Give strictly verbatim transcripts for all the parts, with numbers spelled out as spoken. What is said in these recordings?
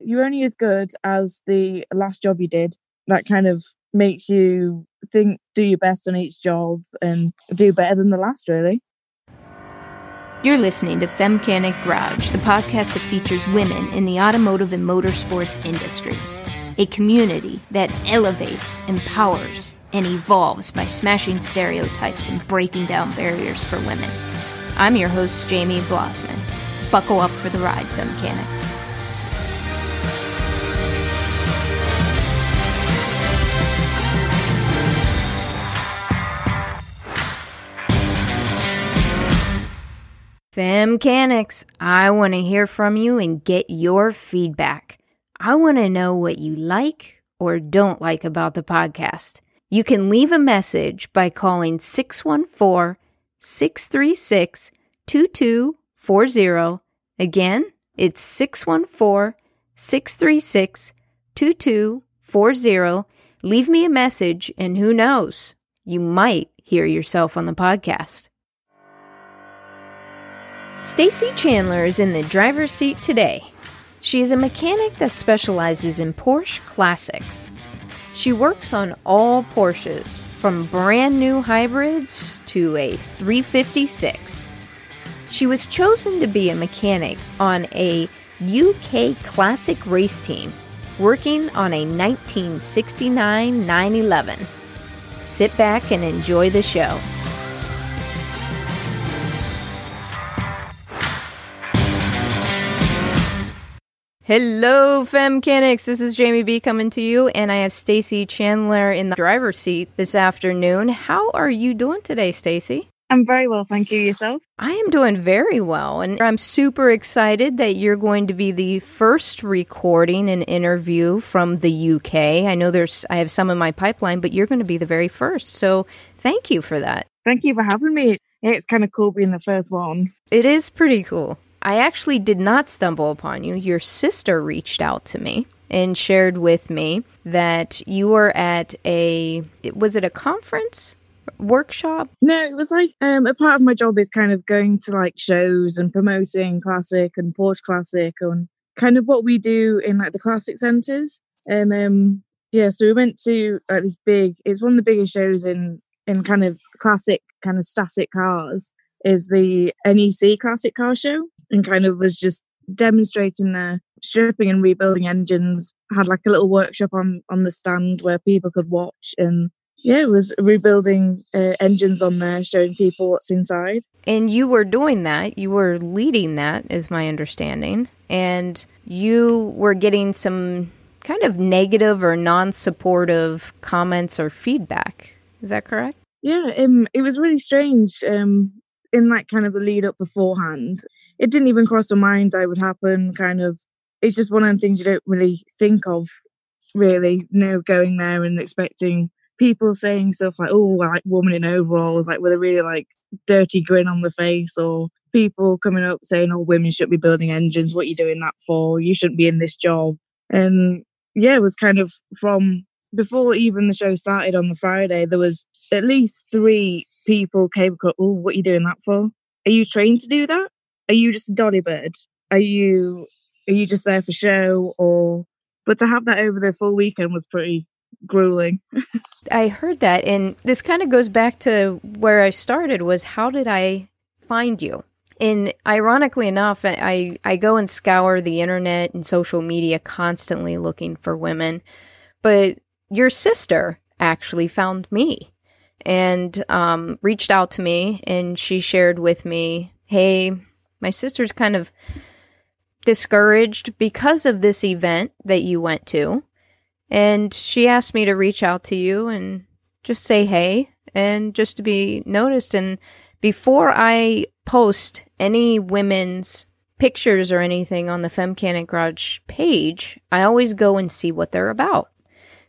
you're only as good as the last job you did. That kind of makes you think, do your best on each job and do better than the last, really. You're listening to Femcanic Garage, the podcast that features women in the automotive and motorsports industries. A community that elevates, empowers, and evolves by smashing stereotypes and breaking down barriers for women. I'm your host, Jamie Blossman. Buckle up for the ride, Femcanics. Femcanics, I want to hear from you and get your feedback. I want to know what you like or don't like about the podcast. You can leave a message by calling six one four, six three six, two two four zero. Again, it's six one four, six three six, two two four zero. Leave me a message and who knows, you might hear yourself on the podcast. Stacey Chandler is in the driver's seat today. She is a mechanic that specializes in Porsche classics. She works on all Porsches, from brand new hybrids to a three fifty-six. She was chosen to be a mechanic on a U K classic race team, working on a nineteen sixty-nine nine eleven. Sit back and enjoy the show. Hello, Femcanics. This is Jamie B coming to you, and I have Stacey Chandler in the driver's seat this afternoon. How are you doing today, Stacey? I'm very well, thank you. Yourself? I am doing very well, and I'm super excited that you're going to be the first recording and interview from the U K. I know there's, I have some in my pipeline, but you're going to be the very first, so thank you for that. Thank you for having me. It's kind of cool being the first one. It is pretty cool. I actually did not stumble upon you. Your sister reached out to me and shared with me that you were at a, was it a conference workshop? No, it was like, um, a part of my job is kind of going to like shows and promoting classic and Porsche classic and kind of what we do in like the classic centres. And um, yeah, so we went to like this big, it's one of the biggest shows in, in kind of classic, kind of static cars, is the N E C classic car show. And kind of was just demonstrating the stripping and rebuilding engines. Had like a little workshop on, on the stand where people could watch. And yeah, it was rebuilding uh, engines on there, showing people what's inside. And you were doing that. You were leading that, is my understanding. And you were getting some kind of negative or non-supportive comments or feedback. Is that correct? Yeah, um, it was really strange um, in like kind of the lead up beforehand. It didn't even cross my mind that it would happen, kind of. It's just one of them things you don't really think of, really, you know, going there and expecting people saying stuff like, oh, like woman in overalls, like with a really like dirty grin on the face, or people coming up saying, oh, women should be building engines. What are you doing that for? You shouldn't be in this job. And yeah, it was kind of from before even the show started on the Friday, there was at least three people came up, oh, what are you doing that for? Are you trained to do that? Are you just a dolly bird? Are you are you just there for show? Or but to have that over the full weekend was pretty grueling. I heard that, and this kind of goes back to where I started, was how did I find you? And ironically enough, I, I go and scour the internet and social media constantly looking for women, but your sister actually found me and um, reached out to me, and she shared with me, hey, my sister's kind of discouraged because of this event that you went to. And she asked me to reach out to you and just say hey and just to be noticed. And before I post any women's pictures or anything on the Femcanic Garage page, I always go and see what they're about.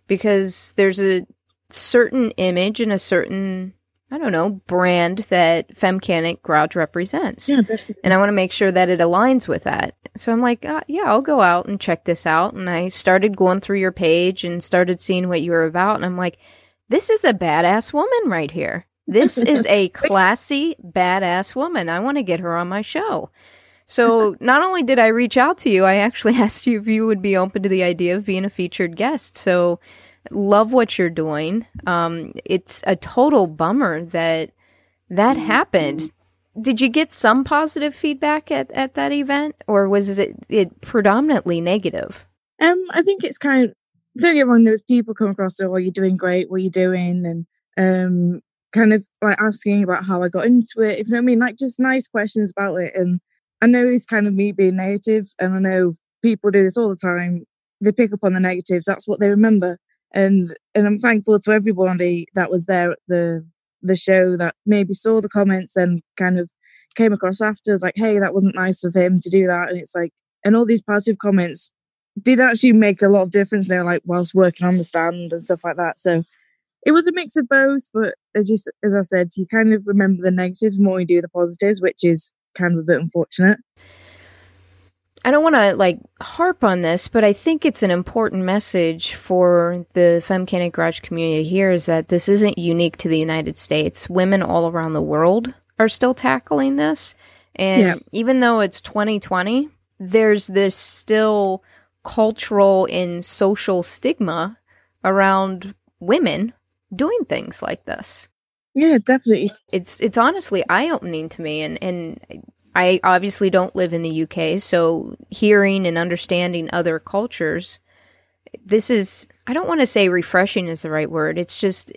Because there's a certain image and a certain, I don't know, brand that Femcanic Garage represents. Yeah, and I want to make sure that it aligns with that. So I'm like, oh, yeah, I'll go out and check this out. And I started going through your page and started seeing what you were about. And I'm like, this is a badass woman right here. This is a classy, badass woman. I want to get her on my show. So not only did I reach out to you, I actually asked you if you would be open to the idea of being a featured guest. So love what you're doing. Um, it's a total bummer that that mm-hmm. happened. Did you get some positive feedback at, at that event, or was it, it predominantly negative? Um, I think it's kind of, don't get me wrong, there's people come across, oh, well, you're doing great, what are you doing? And um, kind of like asking about how I got into it, if you know what I mean, like just nice questions about it. And I know it's kind of me being negative, and I know people do this all the time. They pick up on the negatives, that's what they remember. And and I'm thankful to everybody that was there at the the show that maybe saw the comments and kind of came across after. It's like, hey, that wasn't nice of him to do that. And it's like, and all these positive comments did actually make a lot of difference now, like whilst working on the stand and stuff like that. So it was a mix of both, but as you, as I said, you kind of remember the negatives more you do the positives, which is kind of a bit unfortunate. I don't want to like harp on this, but I think it's an important message for the Femcanic Garage community here is that this isn't unique to the United States. Women all around the world are still tackling this. And yeah. even though it's twenty twenty, there's this still cultural and social stigma around women doing things like this. Yeah, definitely. It's it's honestly eye-opening to me. And, and I obviously don't live in the U K, so hearing and understanding other cultures, this is, I don't want to say refreshing is the right word. It's just,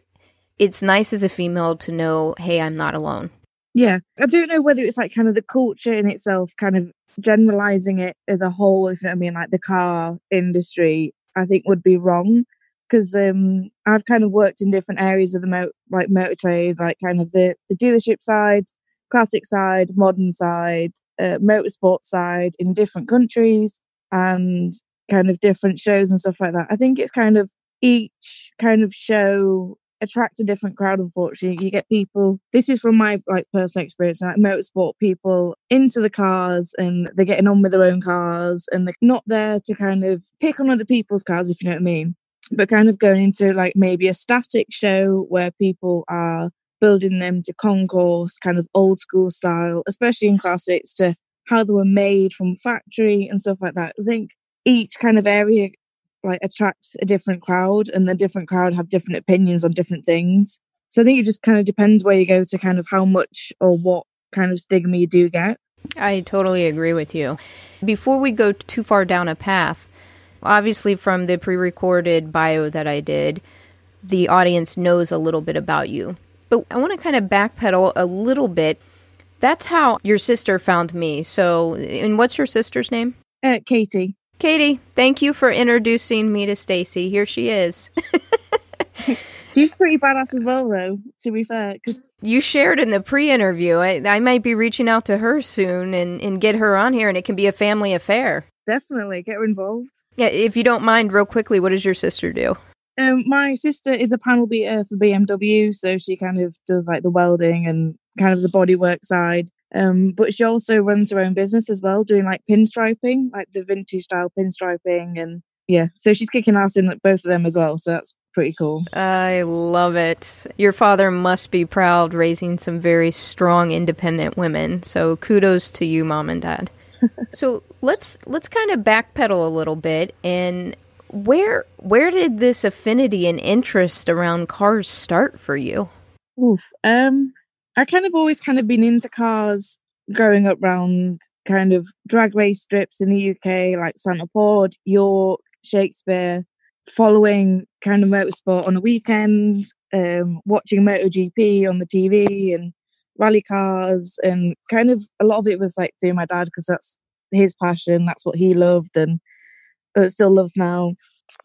it's nice as a female to know, hey, I'm not alone. Yeah. I don't know whether it's like kind of the culture in itself, kind of generalizing it as a whole, if you know what I mean, like the car industry, I think would be wrong. Because um, I've kind of worked in different areas of the mo- like motor trade, like kind of the, the dealership side, classic side, modern side, uh, motorsport side in different countries and kind of different shows and stuff like that. I think it's kind of each kind of show attracts a different crowd, unfortunately. You get people, this is from my like personal experience, like motorsport people into the cars and they're getting on with their own cars and they're not there to kind of pick on other people's cars, if you know what I mean, but kind of going into like maybe a static show where people are building them to concourse, kind of old school style, especially in classics, to how they were made from factory and stuff like that. I think each kind of area like attracts a different crowd and the different crowd have different opinions on different things. So I think it just kind of depends where you go to kind of how much or what kind of stigma you do get. I totally agree with you. Before we go too far down a path, obviously from the pre-recorded bio that I did, the audience knows a little bit about you. But I want to kind of backpedal a little bit. That's how your sister found me. So, and what's your sister's name? Uh, Katie. Katie, thank you for introducing me to Stacey. Here she is. She's pretty badass as well, though, to be fair. Cause you shared in the pre-interview. I, I might be reaching out to her soon and, and get her on here, and it can be a family affair. Definitely. Get her involved. Yeah, if you don't mind, real quickly, what does your sister do? Um, my sister is a panel beater for B M W, so she kind of does like the welding and kind of the bodywork side. Um, but she also runs her own business as well, doing like pinstriping, like the vintage style pinstriping, and yeah, so she's kicking ass in like, both of them as well. So that's pretty cool. I love it. Your father must be proud raising some very strong, independent women. So kudos to you, Mom and Dad. So let's let's kind of backpedal a little bit and. Where where did this affinity and interest around cars start for you? Oof, um, I kind of always kind of been into cars growing up round kind of drag race strips in the U K, like Santa Pod, York, Shakespeare, following kind of motorsport on the weekend, um, watching MotoGP on the T V and rally cars. And kind of a lot of it was like through my dad because that's his passion. That's what he loved and but still loves now.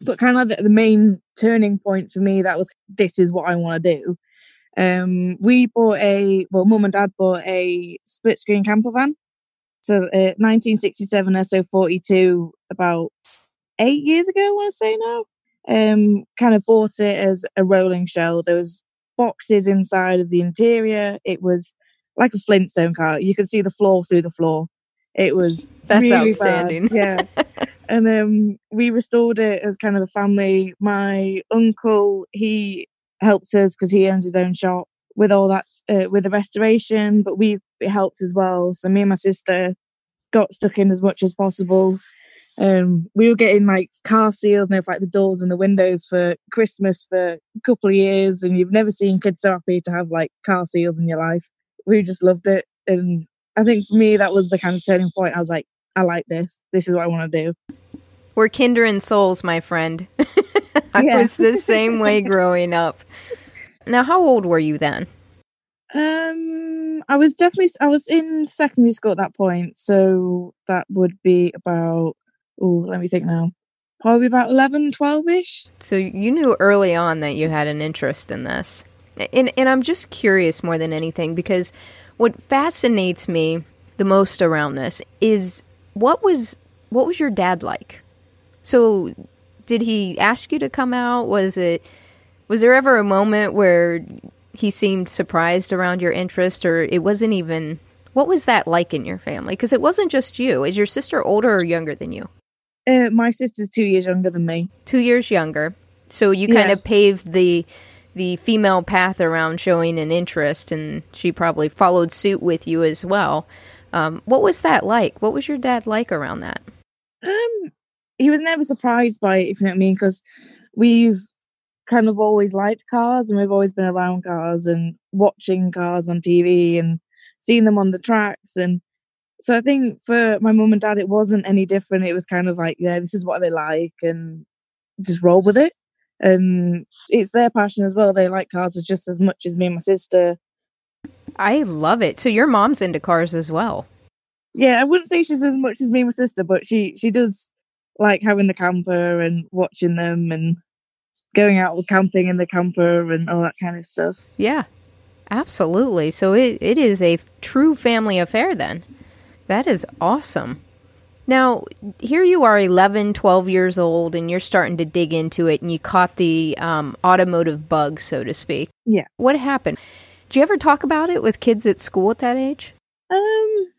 But kind of the, the main turning point for me, that was, this is what I want to do. Um, we bought a, well, Mum and Dad bought a split-screen camper van. So uh, nineteen sixty-seven S O forty-two, about eight years ago, I want to say now. Um, kind of bought it as a rolling shell. There was boxes inside of the interior. It was like a Flintstone car. You could see the floor through the floor. It was That's really outstanding. Bad. Yeah. And um, we restored it as kind of a family. My uncle, he helped us because he owns his own shop with all that, uh, with the restoration, but we helped as well. So me and my sister got stuck in as much as possible. Um, we were getting like car seals, you know, for, like the doors and the windows for Christmas for a couple of years, and you've never seen kids so happy to have like car seals in your life. We just loved it, and I think for me that was the kind of turning point. I was like, I like this. This is what I want to do. We're kinder in souls, my friend. I yeah. was the same way growing up. Now, how old were you then? Um, I was definitely I was in secondary school at that point, so that would be about. Oh, let me think now. Probably about eleven, twelve-ish. So you knew early on that you had an interest in this. And, and I'm just curious more than anything, because what fascinates me the most around this is what was what was your dad like? So did he ask you to come out? Was it was there ever a moment where he seemed surprised around your interest, or it wasn't even... What was that like in your family? Because it wasn't just you. Is your sister older or younger than you? Uh, my sister's two years younger than me. Two years younger. So you kind yeah. of paved the the female path around showing an interest, and she probably followed suit with you as well. Um, what was that like? What was your dad like around that? Um, he was never surprised by it, if you know what I mean, because we've kind of always liked cars, and we've always been around cars and watching cars on T V and seeing them on the tracks. And so I think for my mum and dad, it wasn't any different. It was kind of like, yeah, this is what they like, and just roll with it. And it's their passion as well. They like cars just as much as me and my sister. I love it. So your mom's into cars as well. Yeah, I wouldn't say she's as much as me and my sister, but she, she does like having the camper and watching them and going out camping in the camper and all that kind of stuff. Yeah. Absolutely. So it, it is a true family affair then. That is awesome. Now, here you are eleven, twelve years old, and you're starting to dig into it, and you caught the um, automotive bug, so to speak. Yeah. What happened? Do you ever talk about it with kids at school at that age? Um,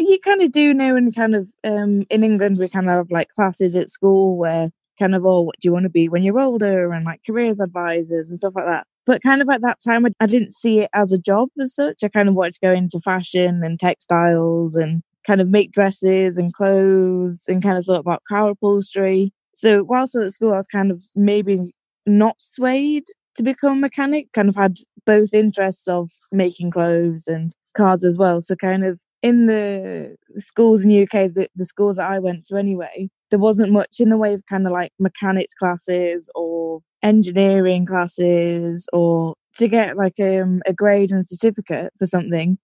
you kind of do now, and kind of um, in England, we kind of have like classes at school where kind of, oh, what do you want to be when you're older, and like careers advisors and stuff like that. But kind of at that time, I didn't see it as a job as such. I kind of wanted to go into fashion and textiles and kind of make dresses and clothes, and kind of thought about car upholstery. So whilst I was at school, I was kind of maybe not swayed to become a mechanic. Kind of had both interests of making clothes and cars as well. So kind of in the schools in the U K, the, the schools that I went to anyway, there wasn't much in the way of kind of like mechanics classes or engineering classes, or to get like um, a grade and a certificate for something.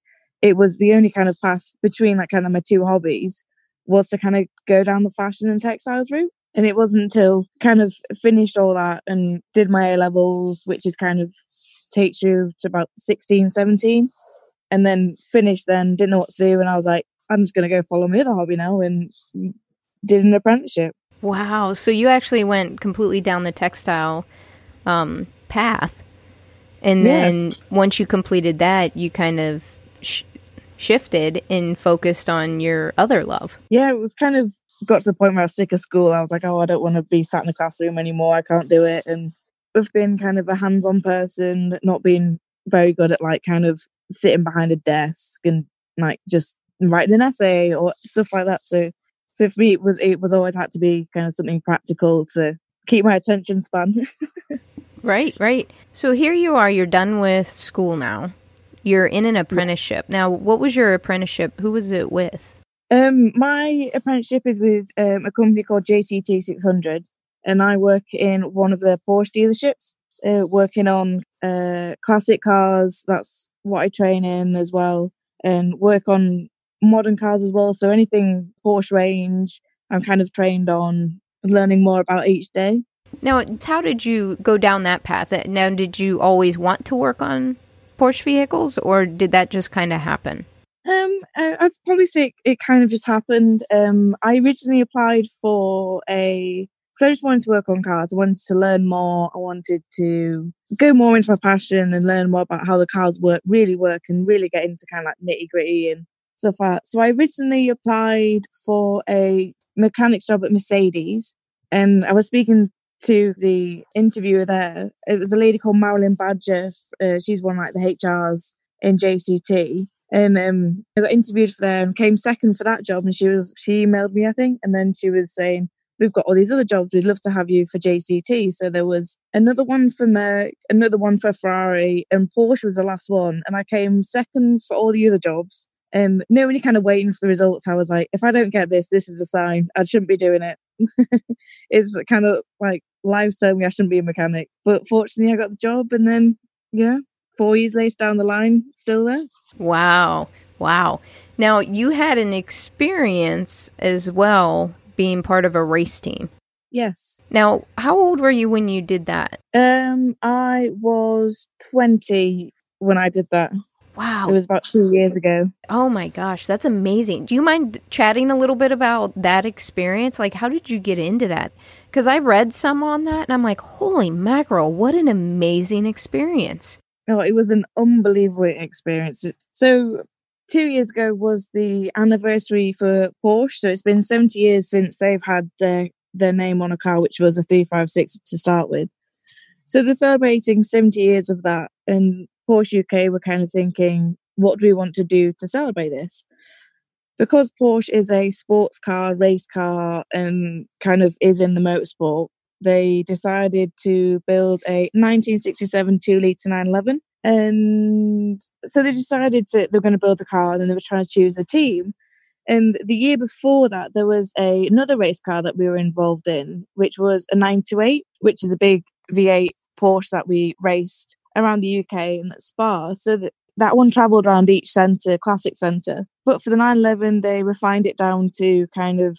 It was the only kind of path between like kind of my two hobbies was to kind of go down the fashion and textiles route. And it wasn't until kind of finished all that and did my A-levels, which is kind of takes you to about sixteen, seventeen, and then finished then, didn't know what to do. And I was like, I'm just going to go follow my other hobby now, and did an apprenticeship. Wow. So you actually went completely down the textile um, path. And then yes. once you completed that, you kind of sh- shifted and focused on your other love. Yeah, it was kind of got to the point where I was sick of school. I was like, oh, I don't want to be sat in a classroom anymore. I can't do it. And I've been kind of a hands-on person, not being very good at like kind of sitting behind a desk and like just writing an essay or stuff like that. So So for me, it was it was always had to be kind of something practical to keep my attention span. Right, right. So here you are. You're done with school now. You're in an apprenticeship. Now, what was your apprenticeship? Who was it with? Um, my apprenticeship is with um, a company called J C T six hundred, and I work in one of their Porsche dealerships, uh, working on uh, classic cars. That's what I train in as well, and work on modern cars as well. So anything Porsche range, I'm kind of trained on, learning more about each day. Now, how did you go down that path? Now, did you always want to work on Porsche vehicles, or did that just kind of happen? Um, I'd probably say it, it kind of just happened. Um, I originally applied for a, because I just wanted to work on cars. I wanted to learn more. I wanted to go more into my passion and learn more about how the cars work, really work, and really get into kind of like nitty gritty and so far. So I originally applied for a mechanics job at Mercedes, and I was speaking to the interviewer there. It was a lady called Marilyn Badger. Uh, she's one of like the H Rs in J C T, And um, I got interviewed for there and came second for that job. And she was she emailed me, I think, and then she was saying, "We've got all these other jobs. We'd love to have you for J C T." So there was another one for Merck, another one for Ferrari, and Porsche was the last one. And I came second for all the other jobs. And um, no, when you're kind of waiting for the results, I was like, if I don't get this, this is a sign. I shouldn't be doing it. It's kind of like life telling me I shouldn't be a mechanic. But fortunately, I got the job. And then, yeah, four years later down the line, still there. Wow. Wow. Now, you had an experience as well being part of a race team. Yes. Now, how old were you when you did that? Um, I was twenty when I did that. Wow. It was about two years ago. Oh my gosh, that's amazing. Do you mind chatting a little bit about that experience? Like, how did you get into that? Because I read some on that and I'm like, holy mackerel, what an amazing experience. Oh, it was an unbelievable experience. So two years ago was the anniversary for Porsche. So it's been seventy years since they've had their, their name on a car, which was a three five six to start with. So they're celebrating seventy years of that. And Porsche U K were kind of thinking, what do we want to do to celebrate this? Because Porsche is a sports car, race car, and kind of is in the motorsport, they decided to build a nineteen sixty-seven two litre nine eleven. And so they decided that they were going to build a car, and then they were trying to choose a team. And the year before that, there was a, another race car that we were involved in, which was a nine twenty-eight, which is a big V eight Porsche that we raced around the U K and at Spa. So that, that one travelled around each centre, classic centre. But for the nine eleven, they refined it down to kind of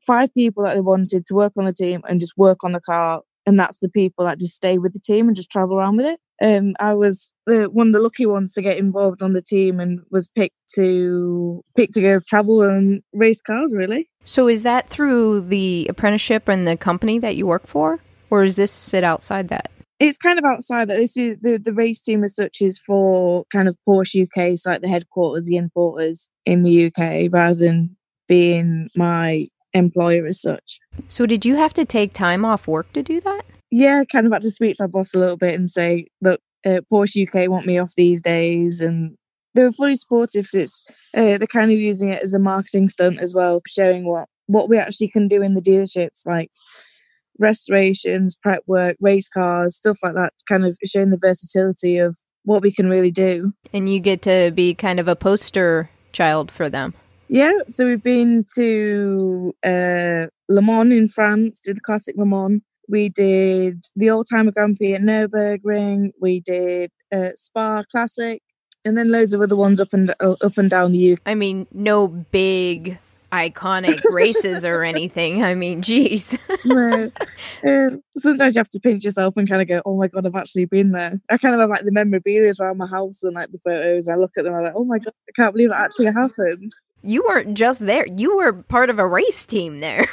five people that they wanted to work on the team and just work on the car. And that's the people that just stay with the team and just travel around with it. Um, I was the, one of the lucky ones to get involved on the team and was picked to picked to go travel and race cars, really. So is that through the apprenticeship and the company that you work for? Or does this sit outside that? It's kind of outside that. This is the, the race team as such is for kind of Porsche U K, so like the headquarters, the importers in the U K, rather than being my employer as such. So did you have to take time off work to do that? Yeah, kind of had to speak to our boss a little bit and say, look, uh, Porsche U K want me off these days. And they were fully supportive because it's, uh, they're kind of using it as a marketing stunt as well, showing what, what we actually can do in the dealerships, like restorations, prep work, race cars, stuff like that, kind of showing the versatility of what we can really do. And you get to be kind of a poster child for them. Yeah, so we've been to uh, Le Mans in France, did the classic Le Mans. We did the old-timer Grand Prix at Nürburgring. We did uh, Spa Classic, and then loads of other ones up and uh, up and down the U K. I mean, no big iconic races or anything. I mean, geez. No. Um, sometimes you have to pinch yourself and kind of go, oh my God, I've actually been there. I kind of have like the memorabilia around my house and like the photos. I look at them, I'm like, oh my God, I can't believe that actually happened. You weren't just there. You were part of a race team there.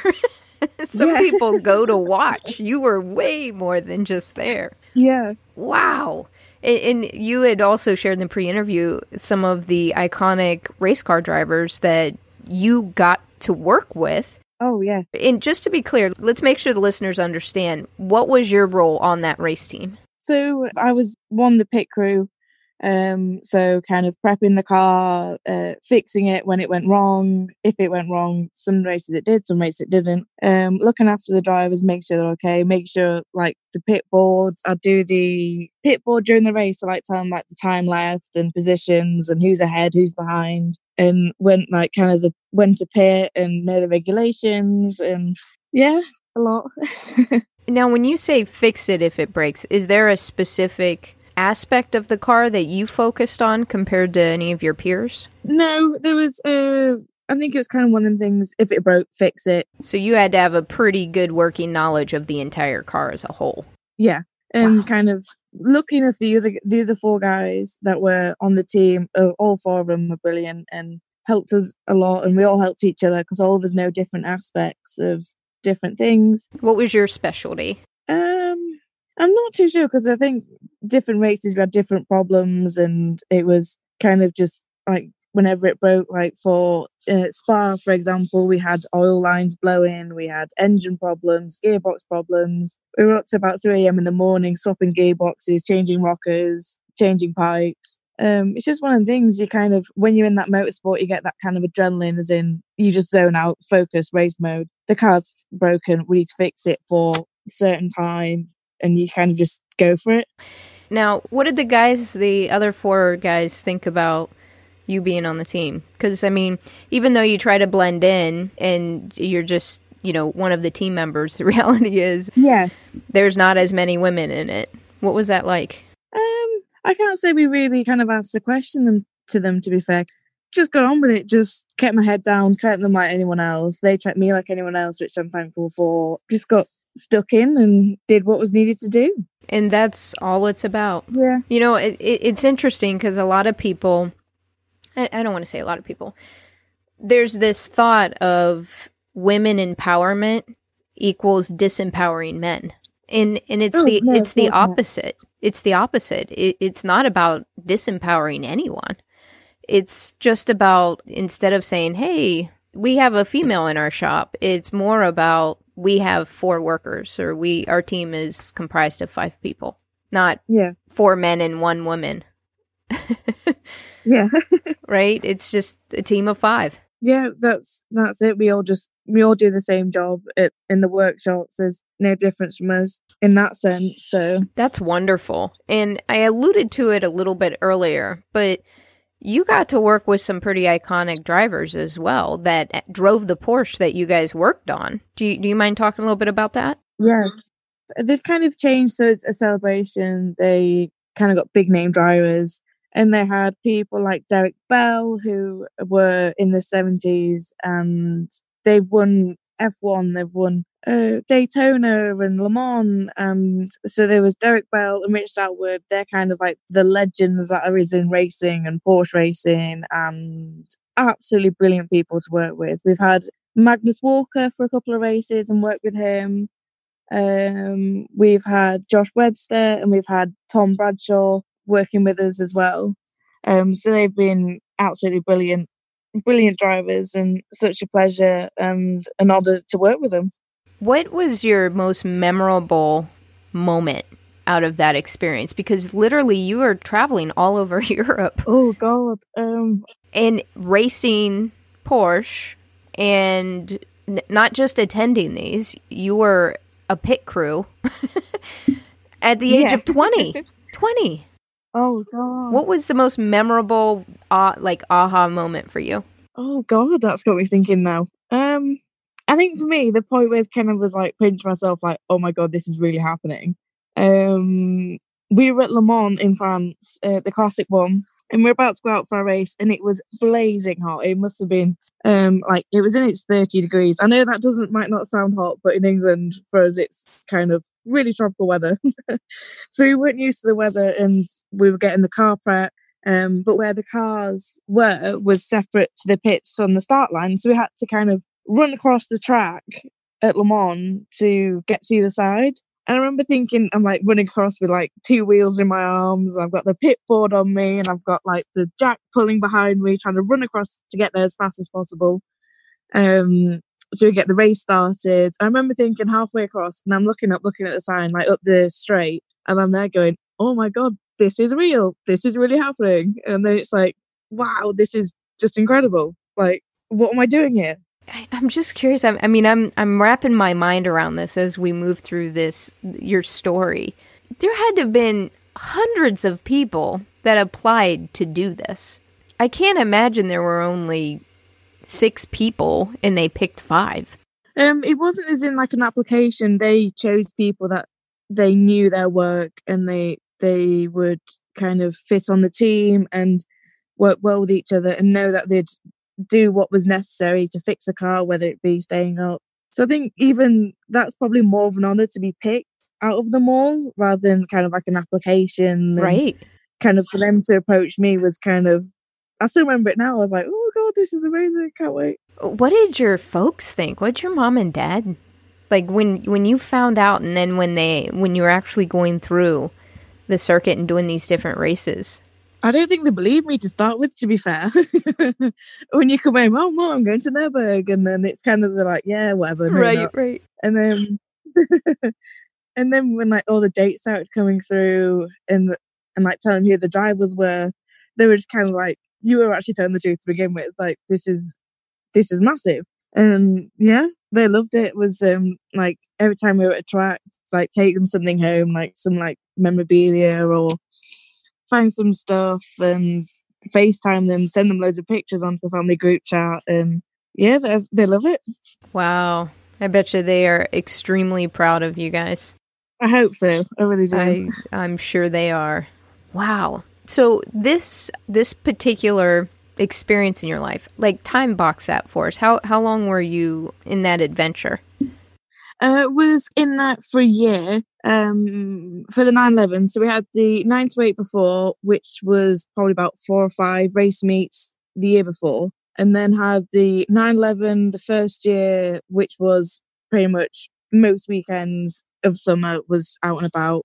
Some yeah. people go to watch. You were way more than just there. Yeah. Wow. And you had also shared in the pre-interview some of the iconic race car drivers that you got to work with. Oh, yeah. And just to be clear, let's make sure the listeners understand, what was your role on that race team? So I was one of the pit crew. Um, so kind of prepping the car, uh, fixing it when it went wrong. If it went wrong, some races it did, some races it didn't. Um, looking after the drivers, make sure they're okay. Make sure like the pit boards, I do the pit board during the race. So like tell them like the time left and positions and who's ahead, who's behind, and when like kind of the when to pit and know the regulations and yeah, a lot. Now, when you say fix it if it breaks, is there a specific aspect of the car that you focused on compared to any of your peers? No, there was, uh, I think it was kind of one of the things, if it broke, fix it. So you had to have a pretty good working knowledge of the entire car as a whole. Yeah. And wow. Kind of looking at the other, the other four guys that were on the team, uh, all four of them were brilliant and helped us a lot. And we all helped each other because all of us know different aspects of different things. What was your specialty? Um, I'm not too sure because I think different races we had different problems, and it was kind of just like whenever it broke, like for uh, Spa for example, we had oil lines blowing, we had engine problems, gearbox problems. We were up to about three a.m. in the morning swapping gearboxes, changing rockers, changing pipes, Um, it's just one of the things you kind of, when you're in that motorsport, you get that kind of adrenaline, as in you just zone out, focus, race mode. The car's broken, we need to fix it for a certain time, and you kind of just go for it. Now, what did the guys, the other four guys, think about you being on the team? Because, I mean, even though you try to blend in and you're just, you know, one of the team members, the reality is yeah, there's not as many women in it. What was that like? Um, I can't say we really kind of asked the question to them, to be fair. Just got on with it, just kept my head down, treating them like anyone else. They treat me like anyone else, which I'm thankful for. Just got stuck in and did what was needed to do. And that's all it's about. Yeah. You know, it, it, it's interesting because a lot of people, I, I don't want to say a lot of people, there's this thought of women empowerment equals disempowering men. And and it's oh, the no, it's the opposite. Not. It's the opposite. It, it's not about disempowering anyone. It's just about, instead of saying, hey, we have a female in our shop, it's more about, we have four workers, or we our team is comprised of five people, not yeah. four men and one woman. Yeah. Right? It's just a team of five. Yeah, that's that's it. We all just we all do the same job at, in the workshops. There's no difference from us in that sense. So that's wonderful. And I alluded to it a little bit earlier, but you got to work with some pretty iconic drivers as well that drove the Porsche that you guys worked on. Do you, do you mind talking a little bit about that? Yeah. They've kind of changed. So it's a celebration. They kind of got big name drivers. And they had people like Derek Bell, who were in the seventies, and they've won F one, they've won uh, Daytona and Le Mans. And so there was Derek Bell and Richard Attwood. They're kind of like the legends that are in racing and Porsche racing, and absolutely brilliant people to work with. We've had Magnus Walker for a couple of races and worked with him. Um, we've had Josh Webster, and we've had Tom Bradshaw working with us as well. Um, so they've been absolutely brilliant, brilliant drivers, and such a pleasure and an honor to work with them. What was your most memorable moment out of that experience? Because literally you are traveling all over Europe. Oh, God. Um, and racing Porsche, and n- not just attending these, you were a pit crew at the age yeah. of twenty. twenty. Oh, God. What was the most memorable, uh, like, aha moment for you? Oh, God, that's got me thinking now. Um, I think for me, the point where kind of was, like, pinch myself, like, oh, my God, this is really happening. Um, we were at Le Mans in France, uh, the classic one, and we were about to go out for a race, and it was blazing hot. It must have been, um, like, it was in its thirty degrees. I know that doesn't might not sound hot, but in England, for us, it's kind of really tropical weather. So we weren't used to the weather, and we were getting the car prep, um, but where the cars were was separate to the pits on the start line, so we had to kind of run across the track at Le Mans to get to the side. And I remember thinking, I'm like running across with like two wheels in my arms, I've got the pit board on me, and I've got like the jack pulling behind me, trying to run across to get there as fast as possible. Um, so we get the race started. I remember thinking halfway across, and I'm looking up, looking at the sign, like up the straight, and I'm there going, oh my God, this is real. This is really happening. And then it's like, wow, this is just incredible. Like, what am I doing here? I, I'm just curious. I, I mean, I'm I'm wrapping my mind around this as we move through this, your story. There had to have been hundreds of people that applied to do this. I can't imagine there were only six people and they picked five. Um it wasn't as in like an application. They chose people that they knew their work, and they they would kind of fit on the team and work well with each other, and know that they'd do what was necessary to fix a car, whether it be staying up. So I think even that's probably more of an honor to be picked out of them all, rather than kind of like an application. Right. Kind of for them to approach me was kind of, I still remember it now. I was like, oh God, this is amazing. I can't wait. What did your folks think? What did your mom and dad, like when when you found out, and then when they when you were actually going through the circuit and doing these different races? I don't think they believed me to start with, to be fair. When you come home, oh, Mom, I'm going to Nürburgring. And then it's kind of, they're like, yeah, whatever. No, right, not. right. And then, and then when like all the dates started coming through, and and like telling who the drivers were, they were just kind of like, you were actually telling the truth to begin with. Like, this is this is massive. And yeah, they loved it. It was um, like every time we were at a track, like take them something home, like some like memorabilia or find some stuff and FaceTime them, send them loads of pictures onto the family group chat. And yeah, they, they love it. Wow. I bet you they are extremely proud of you guys. I hope so. I really do. I, I'm sure they are. Wow. So this this particular experience in your life, like time box that for us. How how long were you in that adventure? I uh, was in that for a year um, for the nine eleven. So we had the nine to eight before, which was probably about four or five race meets the year before. And then had the nine eleven the first year, which was pretty much most weekends of summer was out and about.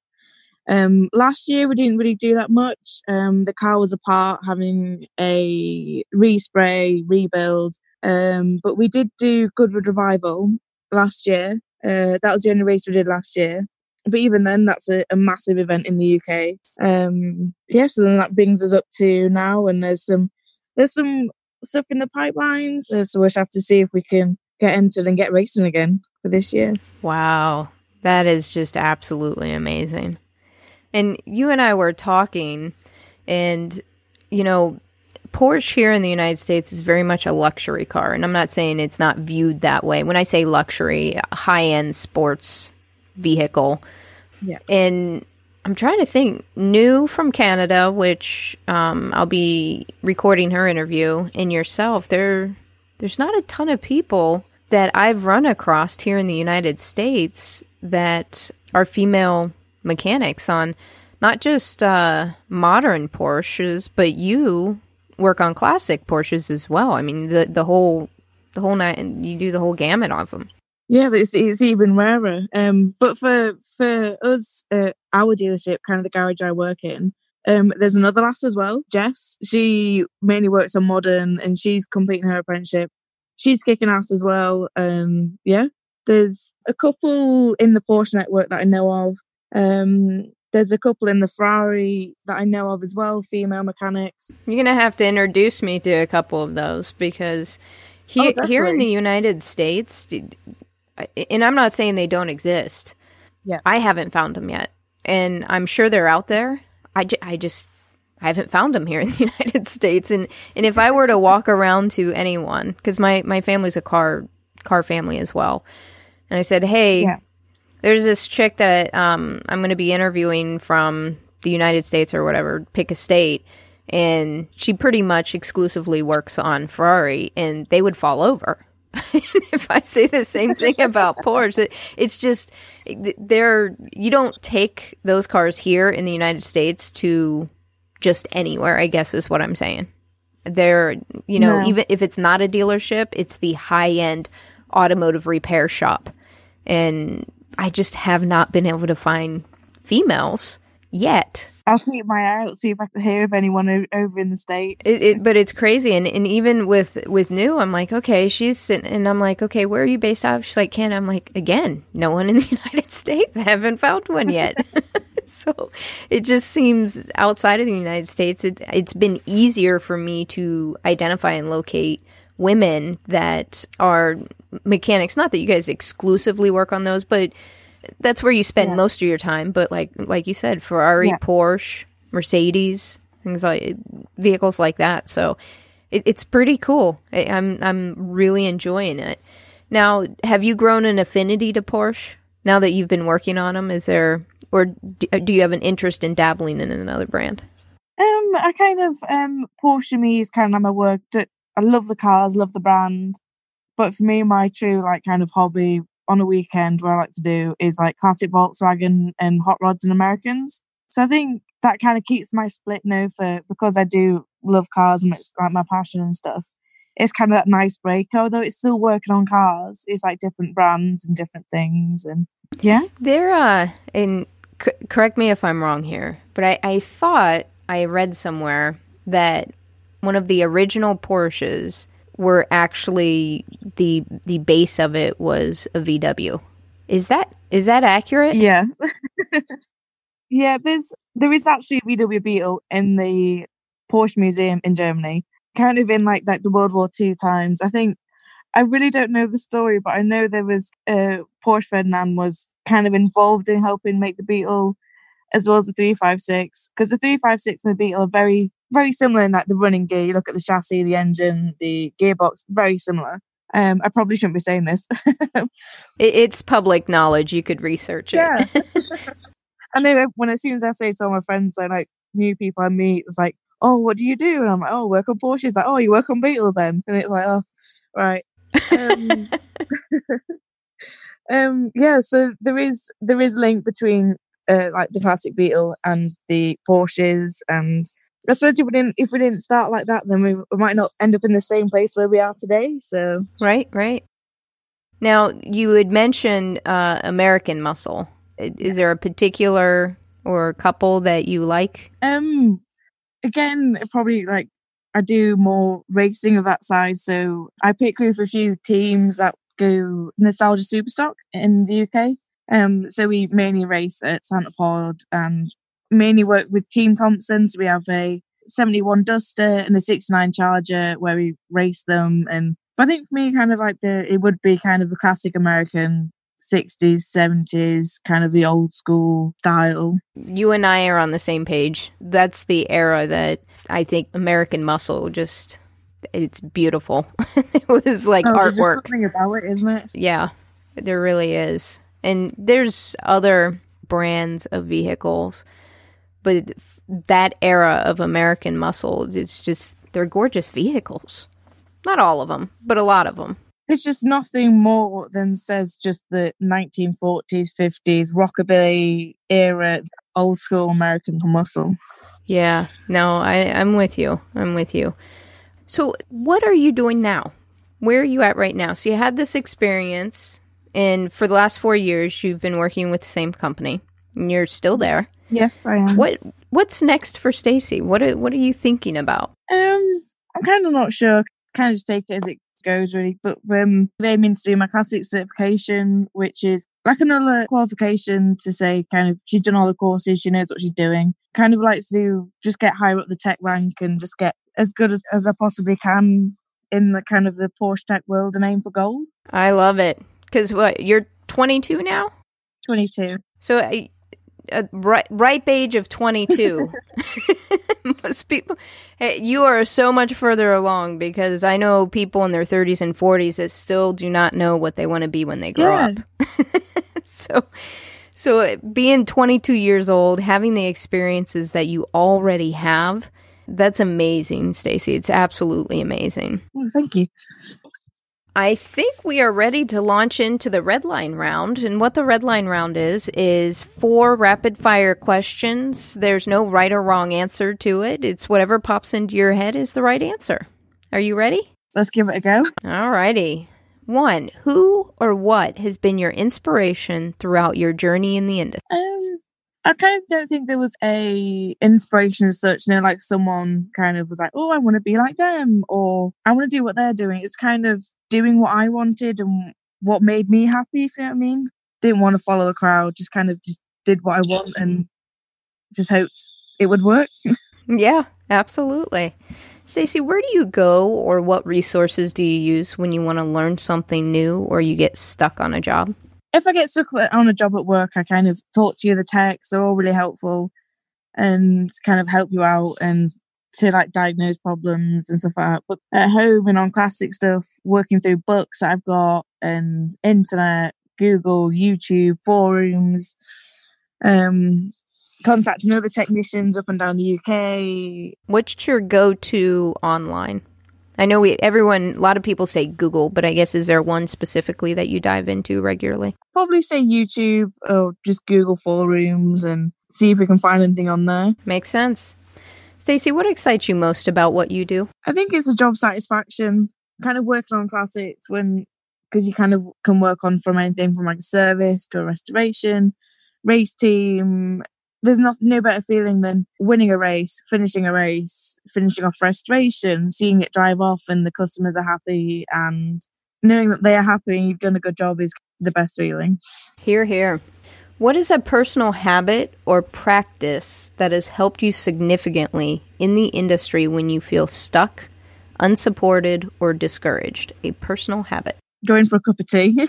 Um, last year, we didn't really do that much. Um, the car was apart, having a respray, rebuild. Um, but we did do Goodwood Revival last year. Uh, that was the only race we did last year. But even then, that's a, a massive event in the U K. Um, yeah, so then that brings us up to now. And there's some... There's some stuff in the pipelines, uh, so we'll have to see if we can get entered and get racing again for this year. Wow, that is just absolutely amazing. And you and I were talking, and you know, Porsche here in the United States is very much a luxury car, and I'm not saying it's not viewed that way. When I say luxury, high-end sports vehicle. Yeah. And I'm trying to think. New from Canada, which um, I'll be recording her interview, and yourself, there, there's not a ton of people that I've run across here in the United States that are female mechanics on not just uh, modern Porsches, but you work on classic Porsches as well. I mean, the the whole the whole night, and you do the whole gamut of them. Yeah, it's, it's even rarer. Um, but for for us, uh, our dealership, kind of the garage I work in, um, there's another lass as well, Jess. She mainly works on modern, and she's completing her apprenticeship. She's kicking ass as well. Um, yeah, there's a couple in the Porsche network that I know of. Um, there's a couple in the Ferrari that I know of as well, female mechanics. You're going to have to introduce me to a couple of those, because he- oh, here in the United States... D- And I'm not saying they don't exist. Yeah, I haven't found them yet. And I'm sure they're out there. I, j- I just, I haven't found them here in the United States. And and if I were to walk around to anyone, because my, my family's a car car family as well. And I said, hey, yeah. there's this chick that um, I'm going to be interviewing from the United States or whatever, pick a state. And she pretty much exclusively works on Ferrari. And they would fall over. If I say the same thing about Porsche, it, it's just they're you don't take those cars here in the United States to just anywhere, I guess is what I'm saying. They're, you know, no. even if it's not a dealership, it's the high-end automotive repair shop. And I just have not been able to find females yet. I'll keep my eye out, see if I can hear of anyone over in the States. It, it, but it's crazy. And, and even with, with New, I'm like, okay, she's sitting, and I'm like, okay, where are you based out of? She's like, Canada. I'm like, again, no one in the United States. I haven't found one yet. So it just seems outside of the United States, it, it's been easier for me to identify and locate women that are mechanics. Not that you guys exclusively work on those, but that's where you spend yeah. most of your time. But like like you said, Ferrari, yeah. Porsche, Mercedes, things like vehicles like that. So it, it's pretty cool. I, I'm I'm really enjoying it. Now, have you grown an affinity to Porsche now that you've been working on them? Is there, or do, do you have an interest in dabbling in another brand? Um, I kind of um Porsche me is kind of my work. I love the cars, love the brand, but for me, my true like kind of hobby on a weekend, what I like to do is like classic Volkswagen and hot rods and Americans. So I think that kind of keeps my split now for, because I do love cars and it's like my passion and stuff. It's kind of that nice break, although it's still working on cars. It's like different brands and different things. And yeah, there. Uh, and c- correct me if I'm wrong here, but I, I thought I read somewhere that one of the original Porsches were actually the the base of it was a V W. Is that is that accurate? Yeah, yeah. There's there is actually a V W Beetle in the Porsche Museum in Germany, kind of in like like the World War Two times. I think, I really don't know the story, but I know there was uh, Porsche Ferdinand was kind of involved in helping make the Beetle as well as the three five six, because the three five six and the Beetle are very, very similar in that the running gear, you look at the chassis, the engine, the gearbox, very similar. Um, I probably shouldn't be saying this. It's public knowledge. You could research it. Yeah. And then when as soon as I say to all my friends, I like new people I meet, it's like, oh, what do you do? And I'm like, oh, I work on Porsches. Like, oh, you work on Beetles then? And it's like, oh, right. Um, um, yeah. So there is there is link between uh, like the classic Beetle and the Porsches, and I suppose if we didn't if we didn't start like that, then we, we might not end up in the same place where we are today. So right, right. Now you had mentioned uh, American Muscle. Is yes. there a particular or a couple that you like? Um, again, probably like I do more racing of that side, so I pick with a few teams that go Nostalgia Superstock in the U K. Um, so we mainly race at Santa Pod and mainly work with Team Thompson. So we have a seventy-one Duster and a sixty-nine Charger where we race them. And but I think for me, kind of like the it would be kind of the classic American sixties, seventies, kind of the old school style. You and I are on the same page. That's the era that I think American Muscle just, it's beautiful. It was like oh, artwork. There's something about it, isn't it? Yeah, there really is. And there's other brands of vehicles, but that era of American Muscle, it's just, they're gorgeous vehicles. Not all of them, but a lot of them. There's just nothing more than says just the nineteen forties, fifties, rockabilly era, old school American Muscle. Yeah, no, I, I'm with you. I'm with you. So what are you doing now? Where are you at right now? So you had this experience, and for the last four years, you've been working with the same company, and you're still there. Yes, I am. What What's next for Stacey? What are, what are you thinking about? Um, I'm kind of not sure. Kind of just take it as it goes, really. But um, I'm aiming to do my classic certification, which is like another qualification to say kind of she's done all the courses, she knows what she's doing. Kind of like to just get higher up the tech rank and just get as good as, as I possibly can in the kind of the Porsche tech world and aim for gold. I love it. Because what, you're twenty-two now? twenty-two. So... I, A ripe age of twenty-two. Most people, you are so much further along, because I know people in their thirties and forties that still do not know what they want to be when they grow yeah. up. so, so being twenty-two years old, having the experiences that you already have, that's amazing, Stacey. It's absolutely amazing. Well, thank you. I think we are ready to launch into the red line round. And what the red line round is, is four rapid fire questions. There's no right or wrong answer to it. It's whatever pops into your head is the right answer. Are you ready? Let's give it a go. All righty. One, who or what has been your inspiration throughout your journey in the industry? Um, I kind of don't think there was a inspiration as such. You know, like someone kind of was like, oh, I want to be like them, or I want to do what they're doing. It's kind of doing what I wanted and what made me happy, if you know what I mean. Didn't want to follow the crowd, just kind of just did what I want and just hoped it would work. Yeah, absolutely. Stacey, where do you go or what resources do you use when you want to learn something new or you get stuck on a job? If I get stuck on a job at work, I kind of talk to you, the techs, they're all really helpful and kind of help you out and to like diagnose problems and stuff like that. But at home and on classic stuff, working through books that I've got and internet, Google, YouTube, forums, um, contacting other technicians up and down the U K. What's your go-to online? I know we everyone, a lot of people say Google, but I guess is there one specifically that you dive into regularly? Probably say YouTube or just Google forums and see if we can find anything on there. Makes sense. Stacey, what excites you most about what you do? I think it's the job satisfaction, kind of working on classics when, because you kind of can work on from anything from like service to a restoration, race team. There's not, no better feeling than winning a race, finishing a race, finishing off restoration, seeing it drive off and the customers are happy and knowing that they are happy and you've done a good job is the best feeling. Hear, hear. What is a personal habit or practice that has helped you significantly in the industry when you feel stuck, unsupported, or discouraged? A personal habit. Going for a cup of tea.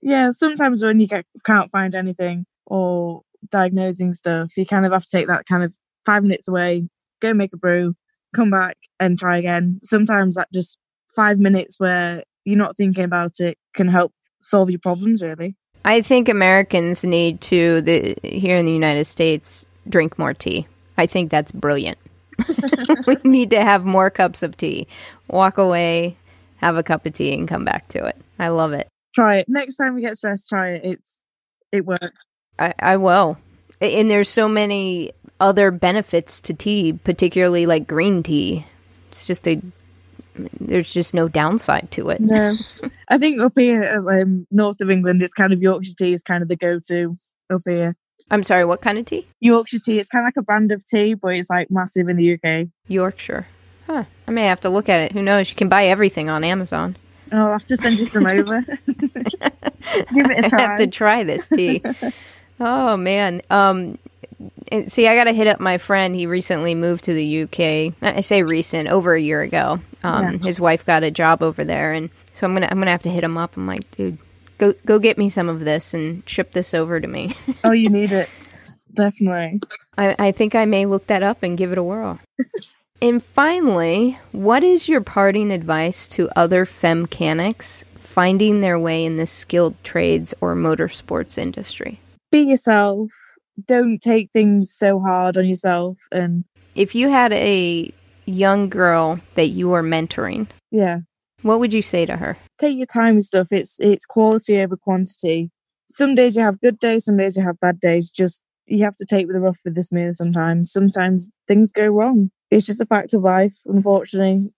Yeah, sometimes when you get, can't find anything or diagnosing stuff, you kind of have to take that kind of five minutes away, go make a brew, come back and try again. Sometimes that just five minutes where you're not thinking about it can help solve your problems, really. I think Americans need to, the, here in the United States, drink more tea. I think that's brilliant. We need to have more cups of tea. Walk away, have a cup of tea, and come back to it. I love it. Try it. Next time we get stressed, try it. It's It works. I, I will. And there's so many other benefits to tea, particularly like green tea. It's just a, there's just no downside to it. No. I think up here, um, north of England, it's kind of Yorkshire tea is kind of the go-to up here. I'm sorry, what kind of tea? Yorkshire tea. It's kind of like a brand of tea, but it's like massive in the U K. Yorkshire. Huh. I may have to look at it. Who knows? You can buy everything on Amazon. Oh, I'll have to send you some over. Give it a try. I have to try this tea. Oh, man. Um, see, I got to hit up my friend. He recently moved to the U K. I say recent, over a year ago. Um, yes. His wife got a job over there, and so I'm gonna I'm gonna have to hit him up. I'm like, dude, go go get me some of this and ship this over to me. Oh, you need it, definitely. I, I think I may look that up and give it a whirl. And finally, what is your parting advice to other femcanics finding their way in the skilled trades or motorsports industry? Be yourself. Don't take things so hard on yourself. And if you had a young girl that you were mentoring, yeah, what would you say to her? Take your time and stuff. It's it's quality over quantity. Some days you have good days, some days you have bad days. Just you have to take the rough with the smooth sometimes. Sometimes things go wrong. It's just a fact of life, unfortunately.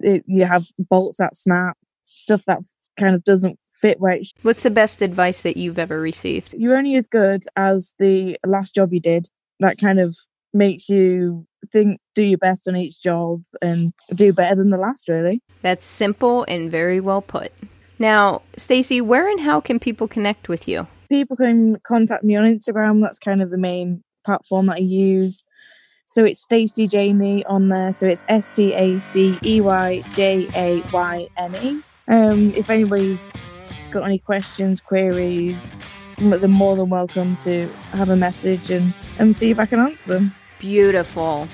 It, you have bolts that snap, stuff that kind of doesn't fit where it should. What's the best advice that you've ever received? You're only as good as the last job you did. That kind of makes you think, do your best on each job and do better than the last, really. That's simple and very well put. Now, Stacey, where and how can people connect with you? People can contact me on Instagram. That's kind of the main platform that I use. So it's Stacey Jamie on there. So it's S T A C E Y J A Y N E. Um, if anybody's got any questions, queries, they're more than welcome to have a message and, and see if I can answer them. Beautiful.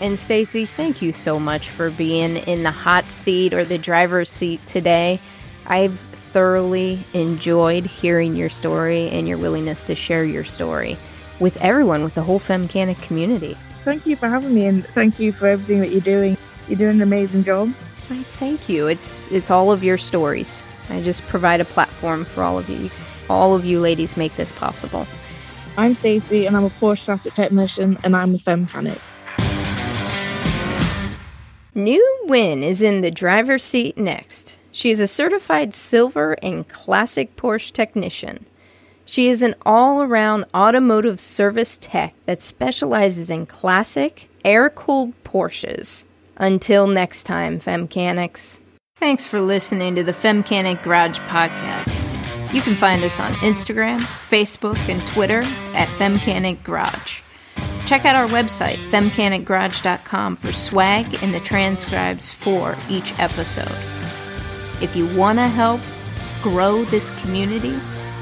And Stacey, thank you so much for being in the hot seat or the driver's seat today. I've thoroughly enjoyed hearing your story and your willingness to share your story with everyone, with the whole femcanic community. Thank you for having me, and thank you for everything that you're doing. You're doing an amazing job. I thank you. It's it's all of your stories. I just provide a platform for all of you. All of you ladies make this possible. I'm Stacey, and I'm a Porsche Classic Technician, and I'm a femcanic. New Wynne is in the driver's seat next. She is a certified silver and classic Porsche technician. She is an all-around automotive service tech that specializes in classic, air-cooled Porsches. Until next time, femcanics. Thanks for listening to the Femcanic Garage podcast. You can find us on Instagram, Facebook, and Twitter at Femcanic Garage. Check out our website, femcanic garage dot com, for swag and the transcribes for each episode. If you want to help grow this community,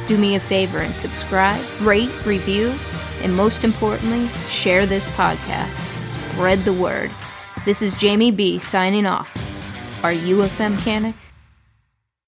do me a favor and subscribe, rate, review, and most importantly, share this podcast. Spread the word. This is Jamie B. signing off. Are you a femcanic?